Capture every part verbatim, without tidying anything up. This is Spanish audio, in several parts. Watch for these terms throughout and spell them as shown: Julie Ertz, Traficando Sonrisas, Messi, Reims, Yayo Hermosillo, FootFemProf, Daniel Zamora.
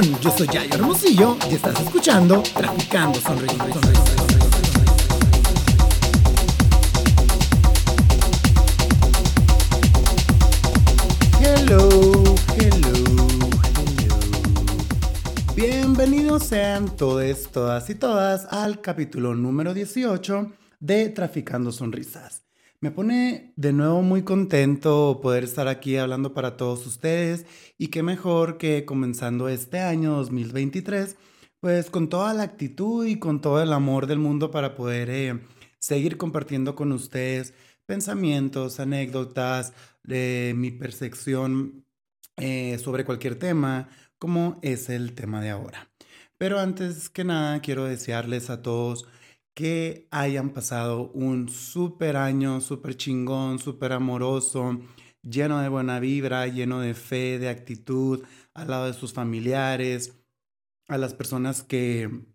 corazón. Yo soy Yayo Hermosillo y estás escuchando Traficando Sonrisas. Hello, hello, hello. Bienvenidos sean todos, todas y todas al capítulo número dieciocho de Traficando Sonrisas. Me pone de nuevo muy contento poder estar aquí hablando para todos ustedes y qué mejor que comenzando este año dos mil veintitrés, pues con toda la actitud y con todo el amor del mundo para poder eh, seguir compartiendo con ustedes pensamientos, anécdotas, eh, mi percepción eh, sobre cualquier tema, como es el tema de ahora. Pero antes que nada quiero desearles a todos que hayan pasado un súper año, súper chingón, súper amoroso, lleno de buena vibra, lleno de fe, de actitud, al lado de sus familiares, a las personas que,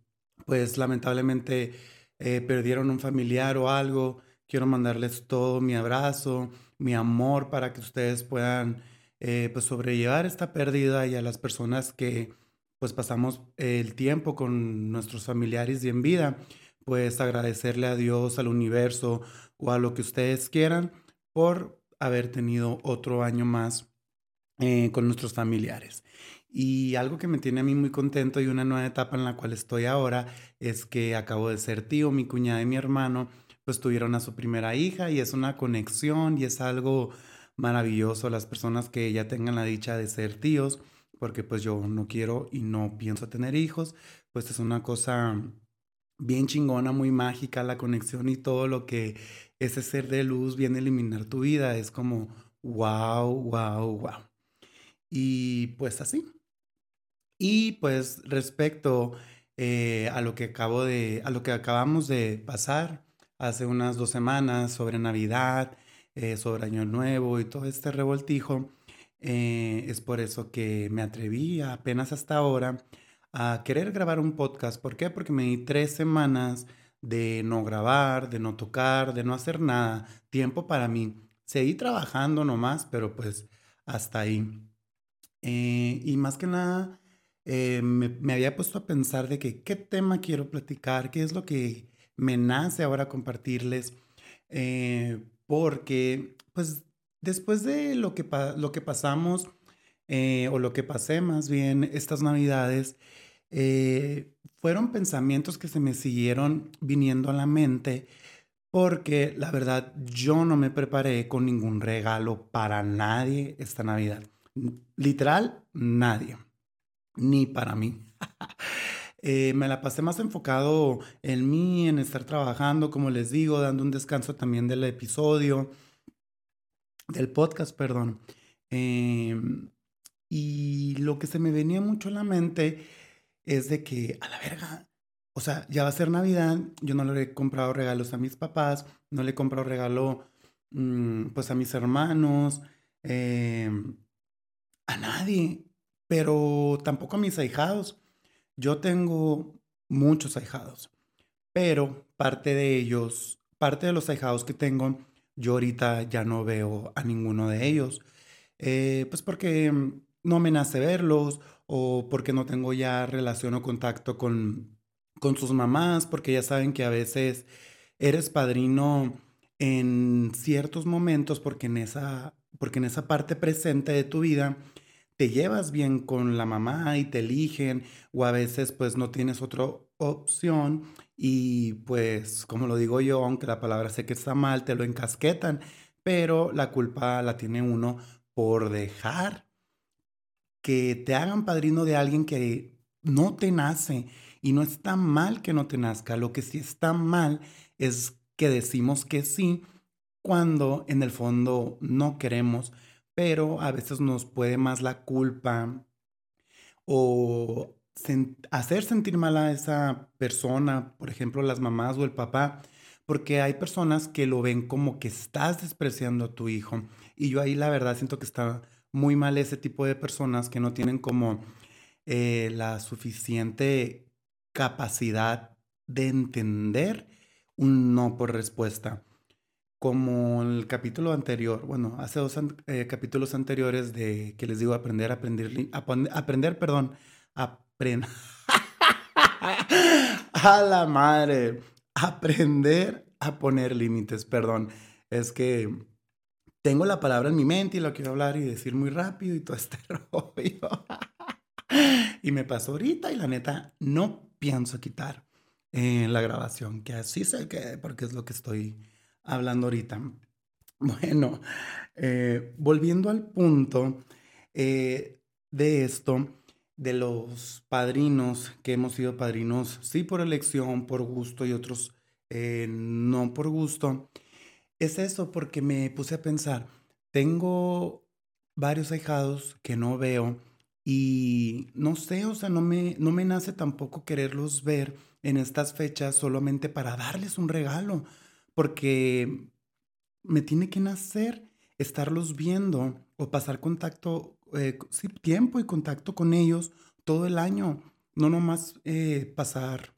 pues, lamentablemente eh, perdieron un familiar o algo. Quiero mandarles todo mi abrazo, mi amor, para que ustedes puedan, eh, pues, sobrellevar esta pérdida, y a las personas que, pues, pasamos el tiempo con nuestros familiares y en vida, pues agradecerle a Dios, al universo o a lo que ustedes quieran por haber tenido otro año más eh, con nuestros familiares. Y algo que me tiene a mí muy contento y una nueva etapa en la cual estoy ahora es que acabo de ser tío. Mi cuñada y mi hermano pues tuvieron a su primera hija y es una conexión y es algo maravilloso. Las personas que ya tengan la dicha de ser tíos, porque pues yo no quiero y no pienso tener hijos, pues es una cosa bien chingona, muy mágica la conexión y todo lo que ese ser de luz viene a eliminar tu vida. Es como wow, wow, wow. Y pues así. Y pues respecto eh, a, lo que acabo de, a lo que acabamos de pasar hace unas dos semanas sobre Navidad, eh, sobre Año Nuevo y todo este revoltijo, eh, es por eso que me atreví a, apenas hasta ahora a querer grabar un podcast. ¿Por qué? Porque me di tres semanas de no grabar, de no tocar, de no hacer nada. Tiempo para mí. Seguí trabajando nomás, pero pues hasta ahí. Eh, y más que nada, eh, me, me había puesto a pensar de que qué tema quiero platicar, qué es lo que me nace ahora compartirles. Eh, porque pues después de lo que, lo que pasamos, Eh, o lo que pasé más bien estas Navidades, eh, fueron pensamientos que se me siguieron viniendo a la mente, porque la verdad yo no me preparé con ningún regalo para nadie esta Navidad. Literal, nadie. Ni para mí. eh, me la pasé más enfocado en mí, en estar trabajando, como les digo, dando un descanso también del episodio, del podcast, perdón. Eh... Y lo que se me venía mucho a la mente es de que, a la verga, o sea, ya va a ser Navidad, yo no le he comprado regalos a mis papás, no le he comprado regalo, mmm, pues, a mis hermanos, eh, a nadie, pero tampoco a mis ahijados. Yo tengo muchos ahijados, pero parte de ellos, parte de los ahijados que tengo, yo ahorita ya no veo a ninguno de ellos, eh, pues porque no me nace verlos, o porque no tengo ya relación o contacto con, con sus mamás, porque ya saben que a veces eres padrino en ciertos momentos, porque en esa, porque en esa parte presente de tu vida te llevas bien con la mamá y te eligen, o a veces pues no tienes otra opción y pues, como lo digo yo, aunque la palabra sé que está mal, te lo encasquetan, pero la culpa la tiene uno por dejar que te hagan padrino de alguien que no te nace. Y no está mal que no te nazca. Lo que sí está mal es que decimos que sí cuando en el fondo no queremos, pero a veces nos puede más la culpa o sent- hacer sentir mal a esa persona, por ejemplo las mamás o el papá, porque hay personas que lo ven como que estás despreciando a tu hijo. Y yo ahí la verdad siento que está muy mal ese tipo de personas que no tienen como eh, la suficiente capacidad de entender un no por respuesta. Como el capítulo anterior, bueno, hace dos eh, capítulos anteriores de que les digo aprender, aprender, aprender, perdón, aprender. A la madre. Aprender a poner límites. Perdón, es que tengo la palabra en mi mente y la quiero hablar y decir muy rápido y todo este rollo. Y me pasó ahorita y la neta no pienso quitar eh, la grabación, que así se quede porque es lo que estoy hablando ahorita. Bueno, eh, volviendo al punto eh, de esto, de los padrinos que hemos sido padrinos, sí por elección, por gusto y otros eh, no por gusto. Es eso, porque me puse a pensar, tengo varios ahijados que no veo y no sé, o sea, no me, no me nace tampoco quererlos ver en estas fechas solamente para darles un regalo, porque me tiene que nacer estarlos viendo o pasar contacto, eh, sí, tiempo y contacto con ellos todo el año, no nomás eh, pasar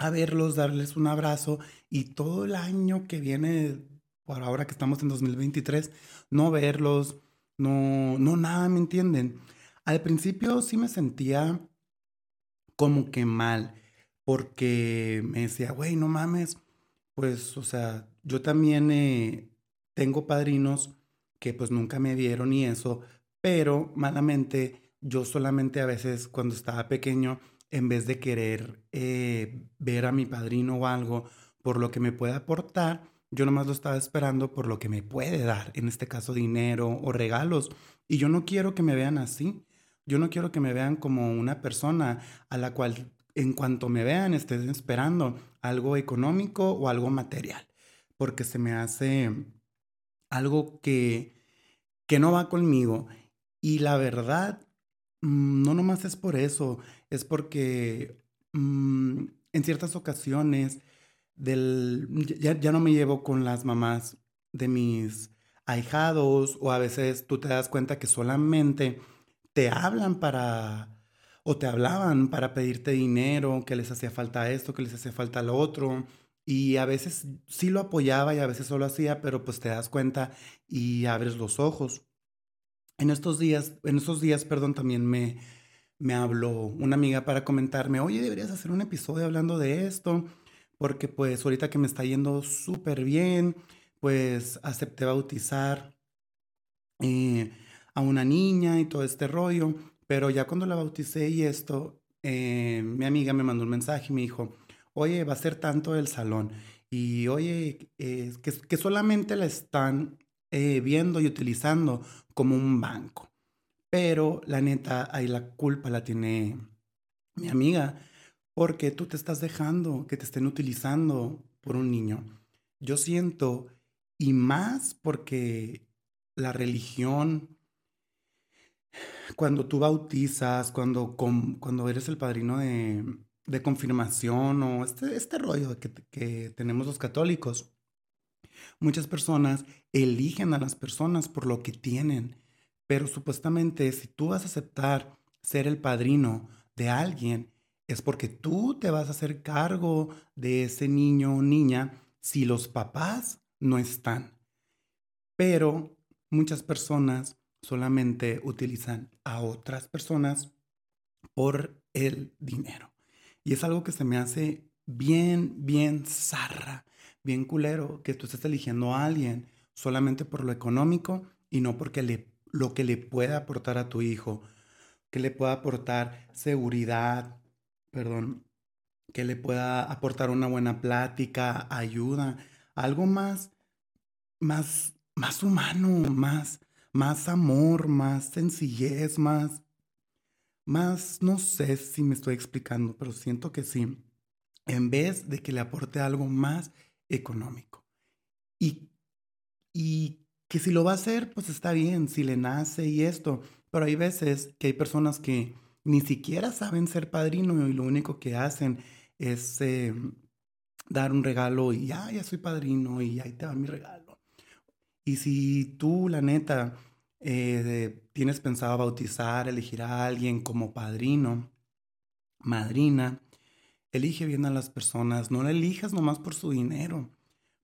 a verlos, darles un abrazo y todo el año que viene. Por ahora que estamos en dos mil veintitrés, no verlos, no, no nada, ¿me entienden? Al principio sí me sentía como que mal, porque me decía, güey, no mames, pues, o sea, yo también eh, tengo padrinos que pues nunca me vieron y eso, pero malamente yo solamente a veces cuando estaba pequeño, en vez de querer eh, ver a mi padrino o algo por lo que me pueda aportar, yo nomás lo estaba esperando por lo que me puede dar, en este caso dinero o regalos. Y yo no quiero que me vean así. Yo no quiero que me vean como una persona a la cual en cuanto me vean estén esperando algo económico o algo material. Porque se me hace algo que, que no va conmigo. Y la verdad, no nomás es por eso. Es porque mmm, en ciertas ocasiones... Del, ya, ya no me llevo con las mamás de mis ahijados, o a veces tú te das cuenta que solamente te hablan para, o te hablaban para pedirte dinero, que les hacía falta esto, que les hacía falta lo otro, y a veces sí lo apoyaba y a veces solo hacía, pero pues te das cuenta y abres los ojos. En estos días, en estos días, perdón, también me, me habló una amiga para comentarme, oye, deberías hacer un episodio hablando de esto, porque pues ahorita que me está yendo súper bien, pues acepté bautizar eh, a una niña y todo este rollo. Pero ya cuando la bauticé y esto, eh, mi amiga me mandó un mensaje y me dijo, oye, va a ser tanto el salón. Y oye, eh, que, que solamente la están eh, viendo y utilizando como un banco. Pero la neta, ahí la culpa la tiene mi amiga. Porque tú te estás dejando que te estén utilizando por un niño. Yo siento, y más porque la religión, cuando tú bautizas, cuando, cuando eres el padrino de, de confirmación o este, este rollo que, que tenemos los católicos, muchas personas eligen a las personas por lo que tienen. Pero supuestamente si tú vas a aceptar ser el padrino de alguien, es porque tú te vas a hacer cargo de ese niño o niña si los papás no están. Pero muchas personas solamente utilizan a otras personas por el dinero. Y es algo que se me hace bien, bien zarra, bien culero, que tú estés eligiendo a alguien solamente por lo económico y no porque le, lo que le pueda aportar a tu hijo, que le pueda aportar seguridad, perdón, que le pueda aportar una buena plática, ayuda, algo más, más, más humano, más, más amor, más sencillez, más, más, no sé si me estoy explicando, pero siento que sí, en vez de que le aporte algo más económico. Y, y que si lo va a hacer, pues está bien, si le nace y esto, pero hay veces que hay personas que ni siquiera saben ser padrino y lo único que hacen es eh, dar un regalo y ya, ya soy padrino y ahí te va mi regalo. Y si tú, la neta, eh, tienes pensado bautizar, elegir a alguien como padrino, madrina, elige bien a las personas, no la elijas nomás por su dinero.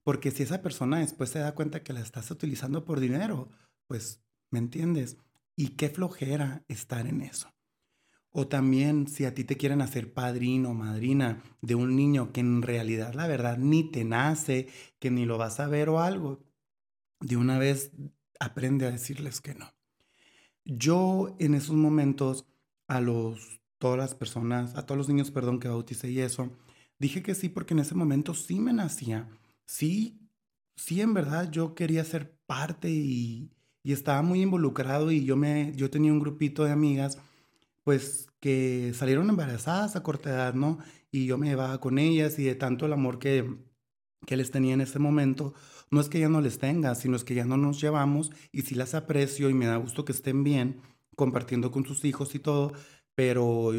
Porque si esa persona después se da cuenta que la estás utilizando por dinero, pues, ¿me entiendes? Y qué flojera estar en eso. O también si a ti te quieren hacer padrino o madrina de un niño que en realidad, la verdad, ni te nace, que ni lo vas a ver o algo, de una vez aprende a decirles que no. Yo en esos momentos a los, todas las personas, a todos los niños, perdón, que bauticé y eso, dije que sí porque en ese momento sí me nacía. Sí, sí en verdad yo quería ser parte y, y estaba muy involucrado y yo, me, yo tenía un grupito de amigas pues que salieron embarazadas a corta edad, ¿no? Y yo me llevaba con ellas y de tanto el amor que, que les tenía en ese momento, no es que ya no les tenga, sino es que ya no nos llevamos y sí las aprecio y me da gusto que estén bien, compartiendo con sus hijos y todo, pero,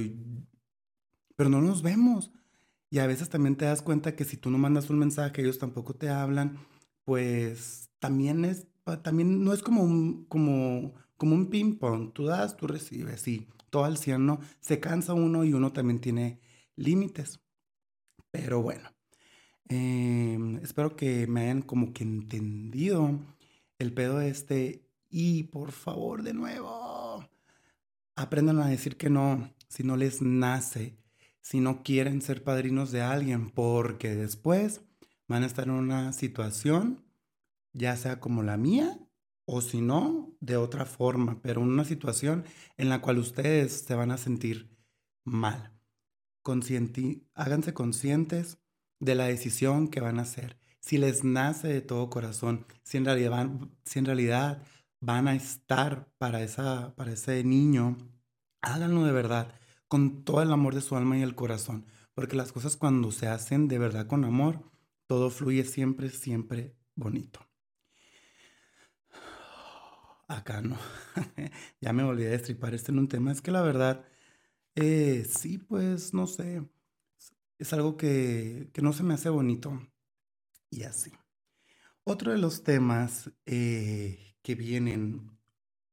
pero no nos vemos. Y a veces también te das cuenta que si tú no mandas un mensaje, ellos tampoco te hablan, pues también, es, también no es como un, como, como un ping-pong, tú das, tú recibes, sí. Todo al cien, ¿no? Se cansa uno y uno también tiene límites. Pero bueno, eh, espero que me hayan como que entendido el pedo este. Y por favor, de nuevo, aprendan a decir que no, si no les nace, si no quieren ser padrinos de alguien, porque después van a estar en una situación, ya sea como la mía, o si no, de otra forma, pero en una situación en la cual ustedes se van a sentir mal. Conscienti- háganse conscientes de la decisión que van a hacer. Si les nace de todo corazón, si en realidad van, si en realidad van a estar para, esa, para ese niño, háganlo de verdad, con todo el amor de su alma y el corazón. Porque las cosas cuando se hacen de verdad con amor, todo fluye siempre, siempre bonito. Acá no, ya me volví a destripar este en un tema, es que la verdad, eh, sí, pues, no sé, es algo que, que no se me hace bonito, y así. Otro de los temas eh, que vienen,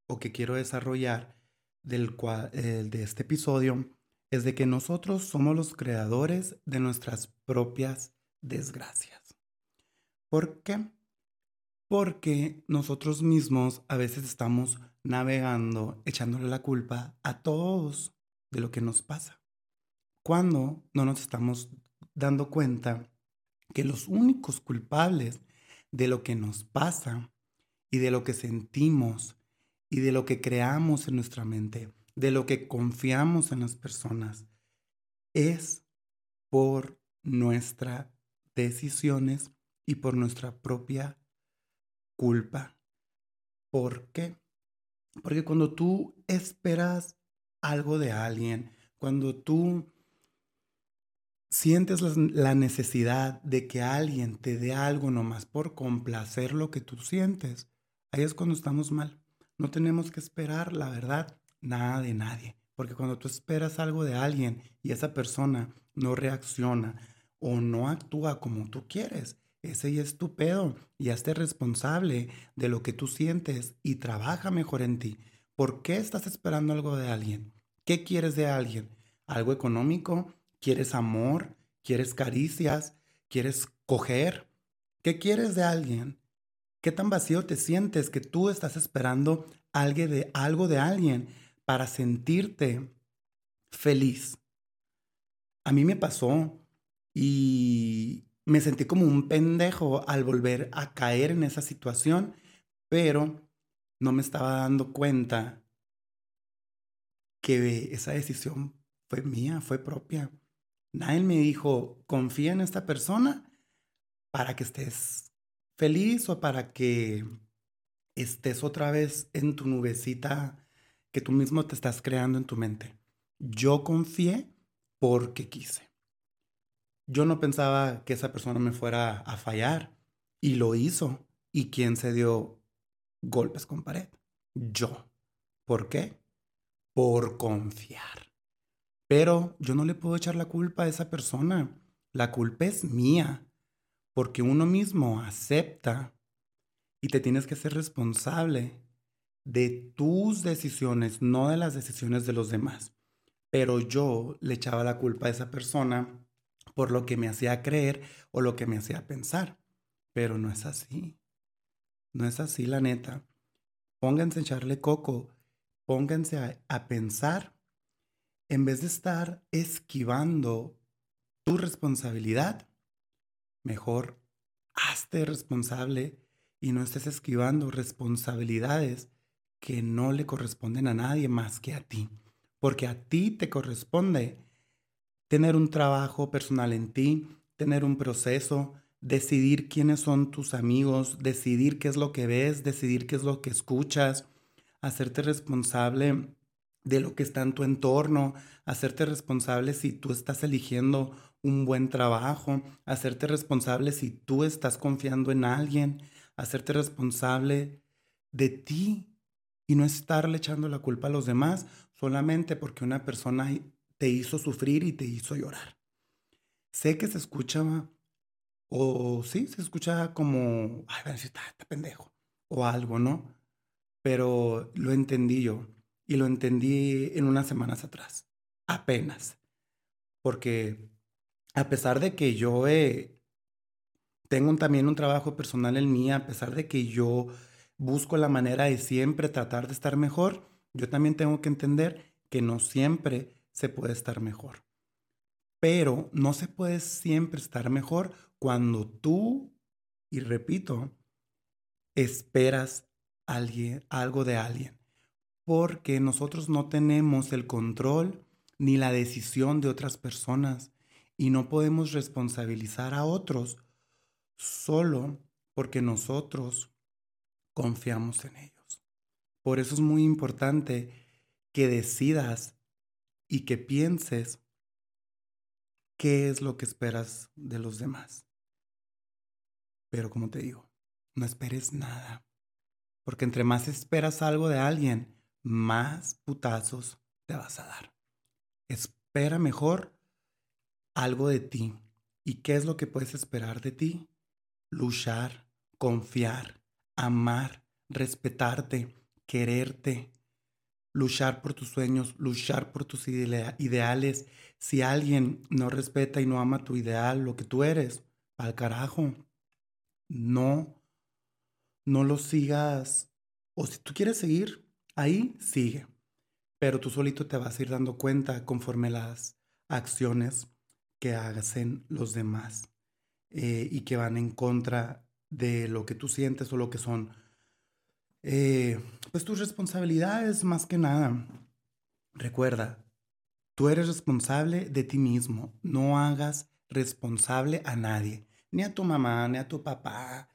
o que quiero desarrollar del, eh, de este episodio, es de que nosotros somos los creadores de nuestras propias desgracias. ¿Por qué? Porque nosotros mismos a veces estamos navegando, echándole la culpa a todos de lo que nos pasa. Cuando no nos estamos dando cuenta que los únicos culpables de lo que nos pasa y de lo que sentimos y de lo que creamos en nuestra mente, de lo que confiamos en las personas, es por nuestras decisiones y por nuestra propia culpa. ¿Por qué? Porque cuando tú esperas algo de alguien, cuando tú sientes la, la necesidad de que alguien te dé algo nomás por complacer lo que tú sientes, ahí es cuando estamos mal. No tenemos que esperar, la verdad, nada de nadie. Porque cuando tú esperas algo de alguien y esa persona no reacciona o no actúa como tú quieres, ese ya es tu pedo, y hazte responsable de lo que tú sientes y trabaja mejor en ti. ¿Por qué estás esperando algo de alguien? ¿Qué quieres de alguien? ¿Algo económico? ¿Quieres amor? ¿Quieres caricias? ¿Quieres coger? ¿Qué quieres de alguien? ¿Qué tan vacío te sientes que tú estás esperando algo de, algo de alguien para sentirte feliz? A mí me pasó y me sentí como un pendejo al volver a caer en esa situación, pero no me estaba dando cuenta que esa decisión fue mía, fue propia. Nadie me dijo, confía en esta persona para que estés feliz o para que estés otra vez en tu nubecita que tú mismo te estás creando en tu mente. Yo confié porque quise. Yo no pensaba que esa persona me fuera a fallar y lo hizo. ¿Y quién se dio golpes con pared? Yo. ¿Por qué? Por confiar. Pero yo no le puedo echar la culpa a esa persona. La culpa es mía. Porque uno mismo acepta y te tienes que ser responsable de tus decisiones, no de las decisiones de los demás. Pero yo le echaba la culpa a esa persona por lo que me hacía creer o lo que me hacía pensar. Pero no es así. No es así, la neta. Pónganse a echarle coco. Pónganse a, a pensar en vez de estar esquivando tu responsabilidad, mejor hazte responsable y no estés esquivando responsabilidades que no le corresponden a nadie más que a ti. Porque a ti te corresponde tener un trabajo personal en ti, tener un proceso, decidir quiénes son tus amigos, decidir qué es lo que ves, decidir qué es lo que escuchas, hacerte responsable de lo que está en tu entorno, hacerte responsable si tú estás eligiendo un buen trabajo, hacerte responsable si tú estás confiando en alguien, hacerte responsable de ti y no estarle echando la culpa a los demás solamente porque una persona te hizo sufrir y te hizo llorar. Sé que se escucha, o sí, se escucha como, ay, bueno, está, está pendejo, o algo, ¿no? Pero lo entendí yo. Y lo entendí en unas semanas atrás, apenas, porque a pesar de que yo eh, tengo un, también un trabajo personal en mí, a pesar de que yo busco la manera de siempre tratar de estar mejor, yo también tengo que entender que no siempre se puede estar mejor. Pero no se puede siempre estar mejor cuando tú, y repito, esperas alguien, algo de alguien. Porque nosotros no tenemos el control ni la decisión de otras personas y no podemos responsabilizar a otros solo porque nosotros confiamos en ellos. Por eso es muy importante que decidas y que pienses qué es lo que esperas de los demás. Pero como te digo, no esperes nada, porque entre más esperas algo de alguien, más putazos te vas a dar. Espera mejor algo de ti. ¿Y qué es lo que puedes esperar de ti? Luchar, confiar, amar, respetarte, quererte, luchar por tus sueños, luchar por tus ideales. Si alguien no respeta y no ama tu ideal, lo que tú eres, pa'l carajo. No, no lo sigas. O si tú quieres seguir, ahí sigue, pero tú solito te vas a ir dando cuenta conforme las acciones que hacen los demás eh, y que van en contra de lo que tú sientes o lo que son eh, pues tus responsabilidades más que nada. Recuerda, tú eres responsable de ti mismo, no hagas responsable a nadie, ni a tu mamá, ni a tu papá,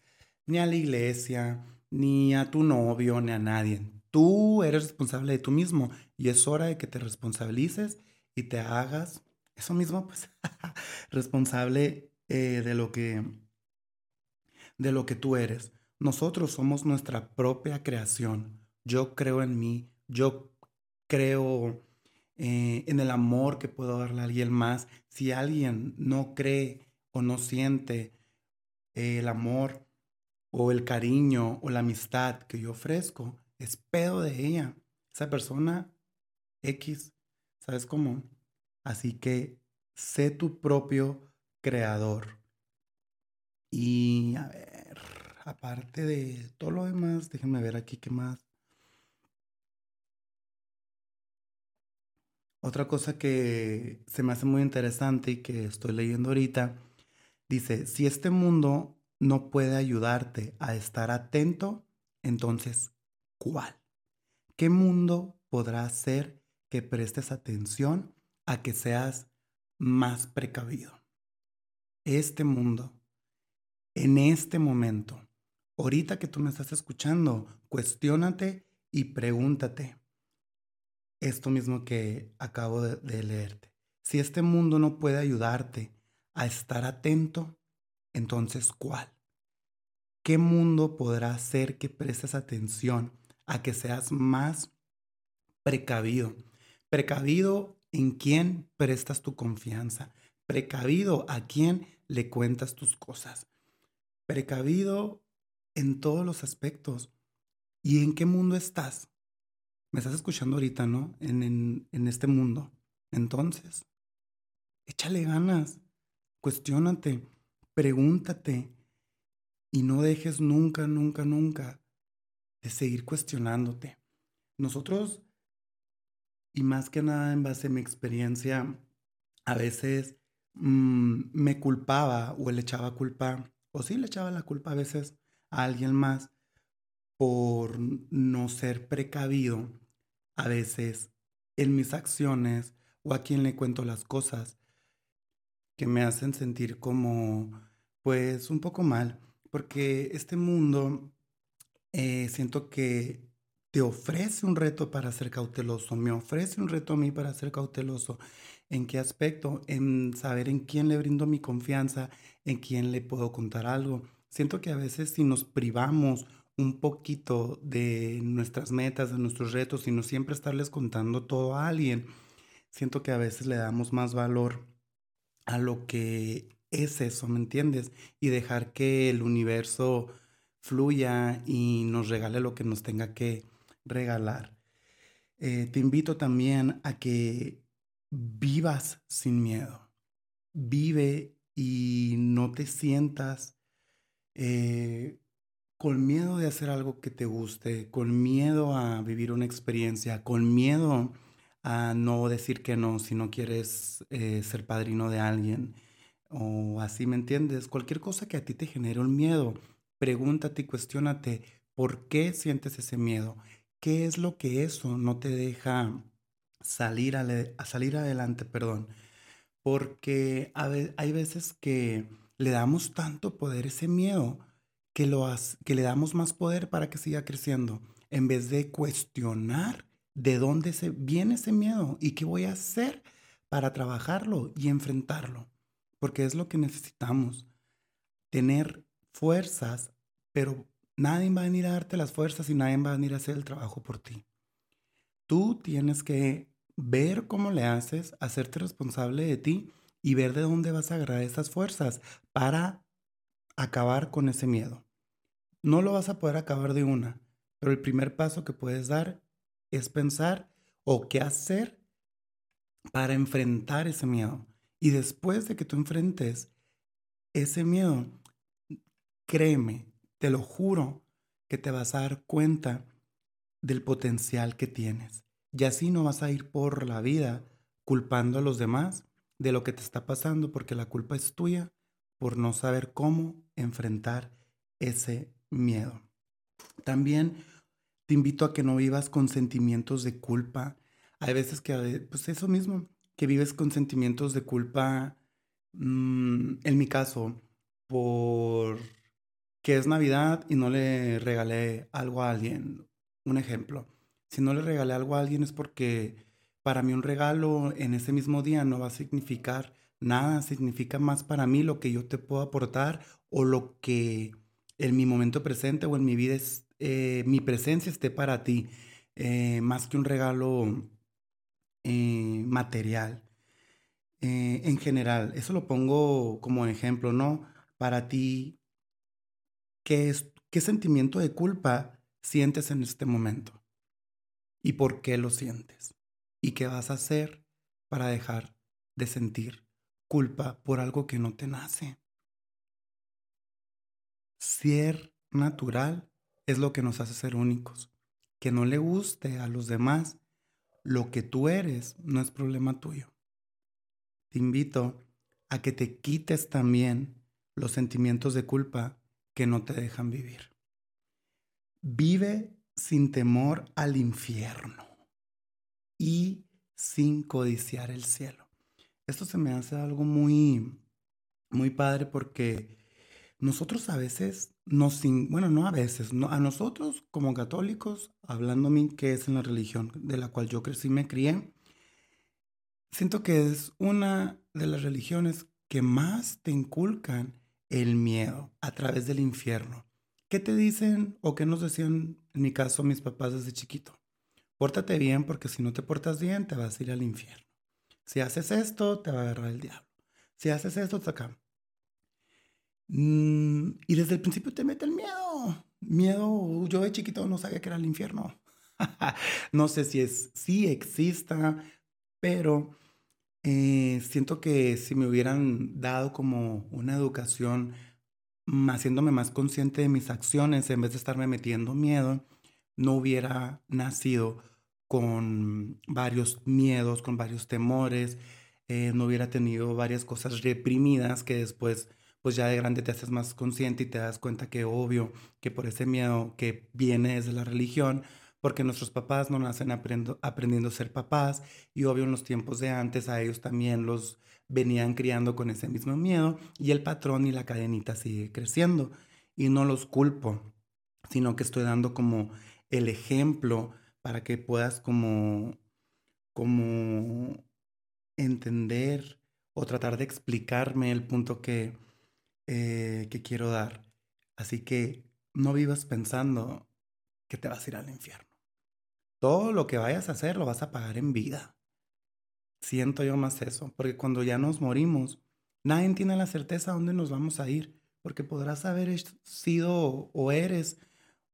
ni a la iglesia, ni a tu novio, ni a nadie. Tú eres responsable de tú mismo y es hora de que te responsabilices y te hagas eso mismo, pues, responsable eh, de lo que, de lo que tú eres. Nosotros somos nuestra propia creación. Yo creo en mí, yo creo eh, en el amor que puedo darle a alguien más. Si alguien no cree o no siente eh, el amor o el cariño o la amistad que yo ofrezco, es pedo de ella, esa persona X, ¿sabes cómo? Así que sé tu propio creador. Y a ver, aparte de todo lo demás, déjenme ver aquí qué más. Otra cosa que se me hace muy interesante y que estoy leyendo ahorita, dice, si este mundo no puede ayudarte a estar atento, entonces, ¿cuál? ¿Qué mundo podrá hacer que prestes atención a que seas más precavido? Este mundo, en este momento, ahorita que tú me estás escuchando, cuestiónate y pregúntate esto mismo que acabo de, de leerte. Si este mundo no puede ayudarte a estar atento, entonces ¿cuál? ¿Qué mundo podrá hacer que prestes atención a que seas más precavido? Precavido en quién prestas tu confianza. Precavido a quién le cuentas tus cosas. Precavido en todos los aspectos. ¿Y en qué mundo estás? Me estás escuchando ahorita, ¿no? En, en, en este mundo. Entonces, échale ganas. Cuestiónate. Pregúntate. Y no dejes nunca, nunca, nunca de seguir cuestionándote. Nosotros y más que nada en base a mi experiencia, a veces mmm, me culpaba o le echaba culpa, o sí le echaba la culpa a veces a alguien más por no ser precavido a veces en mis acciones o a quien le cuento las cosas que me hacen sentir como pues un poco mal, porque este mundo eh, siento que te ofrece un reto para ser cauteloso, me ofrece un reto a mí para ser cauteloso. ¿En qué aspecto? En saber en quién le brindo mi confianza, en quién le puedo contar algo. Siento que a veces si nos privamos un poquito de nuestras metas, de nuestros retos, y no siempre estarles contando todo a alguien, siento que a veces le damos más valor a lo que es eso, ¿me entiendes? Y dejar que el universo fluya y nos regale lo que nos tenga que regalar. Eh, te invito también a que vivas sin miedo. Vive y no te sientas eh, con miedo de hacer algo que te guste, con miedo a vivir una experiencia, con miedo a no decir que no si no quieres eh, ser padrino de alguien o así, ¿me entiendes? Cualquier cosa que a ti te genere un miedo, pregúntate y cuestiónate por qué sientes ese miedo. ¿Qué es lo que eso no te deja salir, a le- a salir adelante? Perdón. Porque a ve- hay veces que le damos tanto poder a ese miedo que, lo as- que le damos más poder para que siga creciendo, en vez de cuestionar de dónde se viene ese miedo y qué voy a hacer para trabajarlo y enfrentarlo. Porque es lo que necesitamos, tener fuerzas, pero nadie va a venir a darte las fuerzas y nadie va a venir a hacer el trabajo por ti. Tú tienes que ver cómo le haces, hacerte responsable de ti y ver de dónde vas a agarrar esas fuerzas para acabar con ese miedo. No lo vas a poder acabar de una, pero el primer paso que puedes dar es pensar o qué hacer para enfrentar ese miedo. Y después de que tú enfrentes ese miedo, créeme, te lo juro, que te vas a dar cuenta del potencial que tienes. Y así no vas a ir por la vida culpando a los demás de lo que te está pasando, porque la culpa es tuya por no saber cómo enfrentar ese miedo. También te invito a que no vivas con sentimientos de culpa. Hay veces que, pues eso mismo, que vives con sentimientos de culpa, mmm, en mi caso, por... que es Navidad y no le regalé algo a alguien. Un ejemplo, si no le regalé algo a alguien es porque para mí un regalo en ese mismo día no va a significar nada, significa más para mí lo que yo te puedo aportar o lo que en mi momento presente o en mi vida, es, eh, mi presencia esté para ti, eh, más que un regalo eh, material. Eh, en general, eso lo pongo como ejemplo, ¿no? Para ti, ¿Qué, es, ¿qué sentimiento de culpa sientes en este momento? ¿Y por qué lo sientes? ¿Y qué vas a hacer para dejar de sentir culpa por algo que no te nace? Ser natural es lo que nos hace ser únicos. Que no le guste a los demás lo que tú eres no es problema tuyo. Te invito a que te quites también los sentimientos de culpa que no te dejan vivir. Vive sin temor al infierno y sin codiciar el cielo. Esto se me hace algo muy, muy padre, porque nosotros a veces, nos, bueno, no a veces, no, a nosotros como católicos, hablando a mí que es en la religión de la cual yo crecí y me crié, siento que es una de las religiones que más te inculcan el miedo a través del infierno. ¿Qué te dicen o qué nos decían, en mi caso, mis papás desde chiquito? Pórtate bien, porque si no te portas bien, te vas a ir al infierno. Si haces esto, te va a agarrar el diablo. Si haces esto, te acaba. Mm, y desde el principio te mete el miedo. Miedo, yo de chiquito no sabía que era el infierno. No sé si, es, si exista, pero... Eh, siento que si me hubieran dado como una educación haciéndome más consciente de mis acciones en vez de estarme metiendo miedo, no hubiera nacido con varios miedos, con varios temores, eh, no hubiera tenido varias cosas reprimidas que después, pues ya de grande te haces más consciente y te das cuenta que obvio que por ese miedo que viene desde la religión, porque nuestros papás no nacen aprendo- aprendiendo a ser papás y obvio en los tiempos de antes a ellos también los venían criando con ese mismo miedo y el patrón y la cadenita sigue creciendo y no los culpo, sino que estoy dando como el ejemplo para que puedas como, como entender o tratar de explicarme el punto que, eh, que quiero dar. Así que no vivas pensando que te vas a ir al infierno. Todo lo que vayas a hacer lo vas a pagar en vida. Siento yo más eso, porque cuando ya nos morimos, nadie tiene la certeza dónde nos vamos a ir, porque podrás haber sido o eres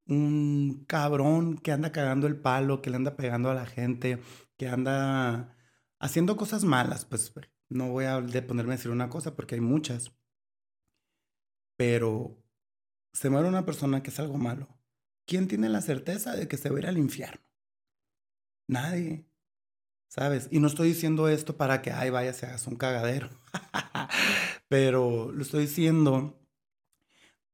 un cabrón que anda cagando el palo, que le anda pegando a la gente, que anda haciendo cosas malas. Pues no voy a ponerme a decir una cosa porque hay muchas. Pero se muere una persona que es algo malo. ¿Quién tiene la certeza de que se va a ir al infierno? Nadie, ¿sabes? Y no estoy diciendo esto para que, ay, vaya, se hagas un cagadero. Pero lo estoy diciendo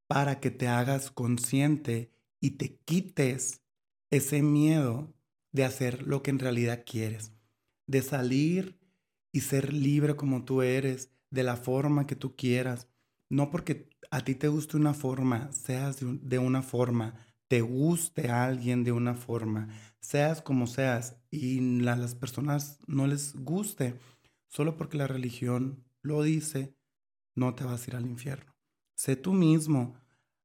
para que te hagas consciente y te quites ese miedo de hacer lo que en realidad quieres, de salir y ser libre como tú eres, de la forma que tú quieras. No porque a ti te guste una forma, seas de una forma, te guste a alguien de una forma, seas como seas, y a las personas no les guste, solo porque la religión lo dice, no te vas a ir al infierno. Sé tú mismo,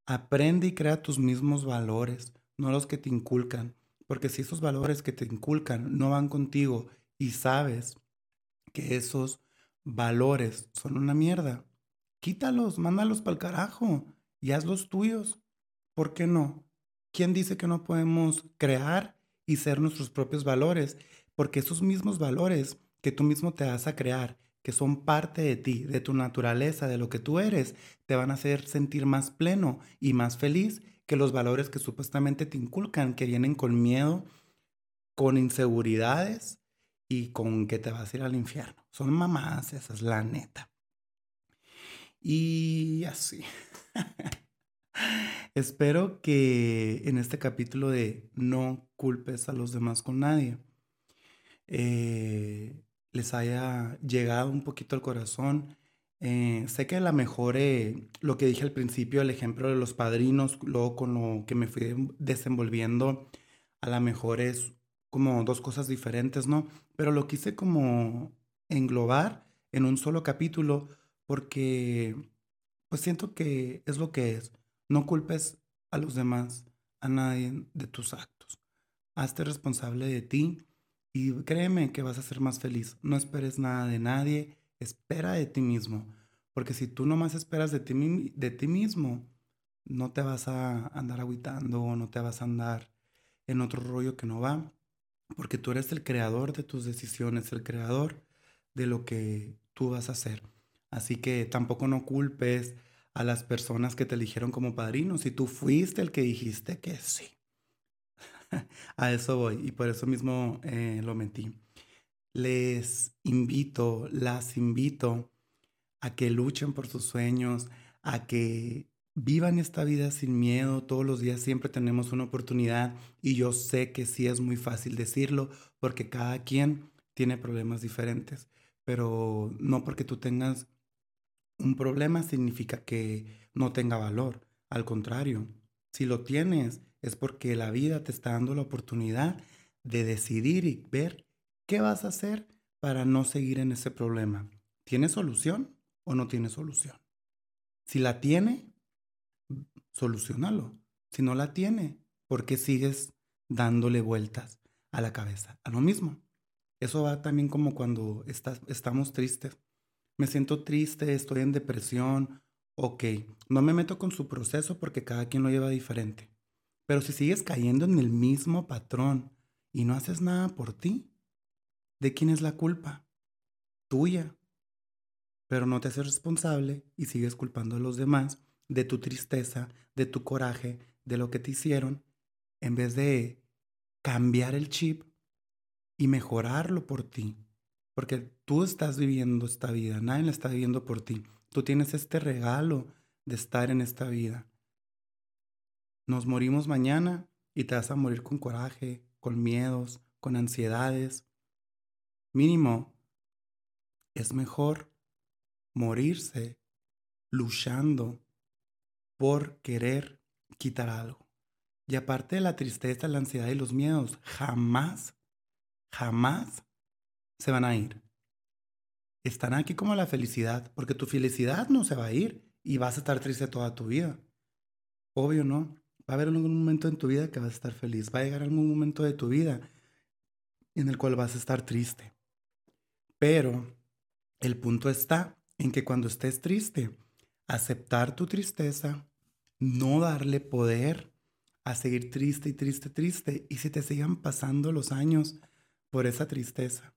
aprende y crea tus mismos valores, no los que te inculcan, porque si esos valores que te inculcan no van contigo y sabes que esos valores son una mierda, quítalos, mándalos pa'l carajo y haz los tuyos. ¿Por qué no? ¿Quién dice que no podemos crear y ser nuestros propios valores? Porque esos mismos valores que tú mismo te vas a crear, que son parte de ti, de tu naturaleza, de lo que tú eres, te van a hacer sentir más pleno y más feliz que los valores que supuestamente te inculcan, que vienen con miedo, con inseguridades y con que te vas a ir al infierno. Son mamadas esas, la neta. Y así. Espero que en este capítulo de no culpes a los demás con nadie, eh... les haya llegado un poquito al corazón. Eh, sé que a lo mejor eh, lo que dije al principio, el ejemplo de los padrinos, luego con lo que me fui desenvolviendo, a lo mejor es como dos cosas diferentes, ¿no? Pero lo quise como englobar en un solo capítulo porque pues siento que es lo que es. No culpes a los demás, a nadie de tus actos. Hazte responsable de ti. Y créeme que vas a ser más feliz. No esperes nada de nadie. Espera de ti mismo. Porque si tú nomás esperas de ti, de ti mismo, no te vas a andar agüitando, no te vas a andar en otro rollo que no va. Porque tú eres el creador de tus decisiones, el creador de lo que tú vas a hacer. Así que tampoco no culpes a las personas que te eligieron como padrino. Si tú fuiste el que dijiste que sí. A eso voy y por eso mismo eh, lo metí. Les invito, las invito a que luchen por sus sueños, a que vivan esta vida sin miedo. Todos los días siempre tenemos una oportunidad y yo sé que sí es muy fácil decirlo porque cada quien tiene problemas diferentes. Pero no porque tú tengas un problema significa que no tenga valor. Al contrario, si lo tienes, es porque la vida te está dando la oportunidad de decidir y ver qué vas a hacer para no seguir en ese problema. ¿Tiene solución o no tiene solución? Si la tiene, solucionalo. Si no la tiene, ¿por qué sigues dándole vueltas a la cabeza? A lo mismo. Eso va también como cuando está, estamos tristes. Me siento triste, estoy en depresión. Ok, no me meto con su proceso porque cada quien lo lleva diferente. Pero si sigues cayendo en el mismo patrón y no haces nada por ti, ¿de quién es la culpa? Tuya. Pero no te haces responsable y sigues culpando a los demás de tu tristeza, de tu coraje, de lo que te hicieron, en vez de cambiar el chip y mejorarlo por ti. Porque tú estás viviendo esta vida, nadie la está viviendo por ti. Tú tienes este regalo de estar en esta vida. Nos morimos mañana y te vas a morir con coraje, con miedos, con ansiedades. Mínimo, es mejor morirse luchando por querer quitar algo. Y aparte de la tristeza, la ansiedad y los miedos, jamás, jamás se van a ir. Están aquí como la felicidad, porque tu felicidad no se va a ir y vas a estar triste toda tu vida. Obvio, ¿no? Va a haber algún momento en tu vida que vas a estar feliz. Va a llegar algún momento de tu vida en el cual vas a estar triste. Pero el punto está en que cuando estés triste, aceptar tu tristeza, no darle poder a seguir triste y triste, triste. Y si te sigan pasando los años por esa tristeza.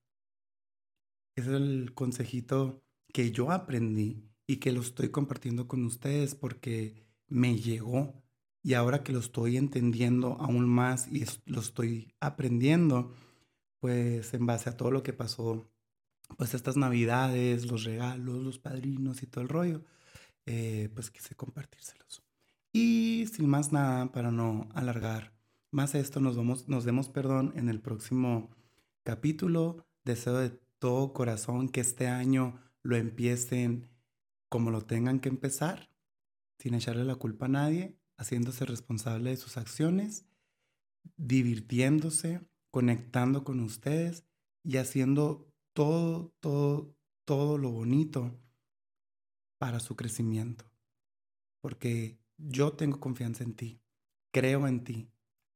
Ese es el consejito que yo aprendí y que lo estoy compartiendo con ustedes porque me llegó. Y ahora que lo estoy entendiendo aún más y lo estoy aprendiendo, pues en base a todo lo que pasó, pues estas navidades, los regalos, los padrinos y todo el rollo, eh, pues quise compartírselos. Y sin más nada, para no alargar más esto, nos, vamos, nos demos perdón en el próximo capítulo. Deseo de todo corazón que este año lo empiecen como lo tengan que empezar, sin echarle la culpa a nadie, haciéndose responsable de sus acciones, divirtiéndose, conectando con ustedes y haciendo todo, todo, todo lo bonito para su crecimiento. Porque yo tengo confianza en ti, creo en ti,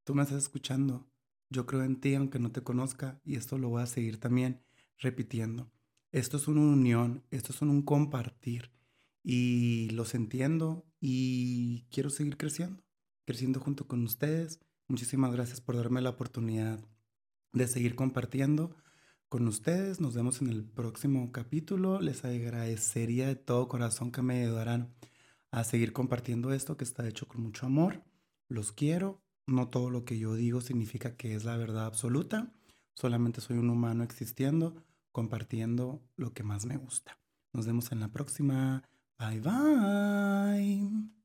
tú me estás escuchando, yo creo en ti aunque no te conozca y esto lo voy a seguir también repitiendo. Esto es una unión, esto es un compartir y los entiendo y quiero seguir creciendo, creciendo junto con ustedes. Muchísimas gracias por darme la oportunidad de seguir compartiendo con ustedes. Nos vemos en el próximo capítulo. Les agradecería de todo corazón que me ayudaran a seguir compartiendo esto que está hecho con mucho amor. Los quiero. No todo lo que yo digo significa que es la verdad absoluta. Solamente soy un humano existiendo, compartiendo lo que más me gusta. Nos vemos en la próxima. Bye, bye.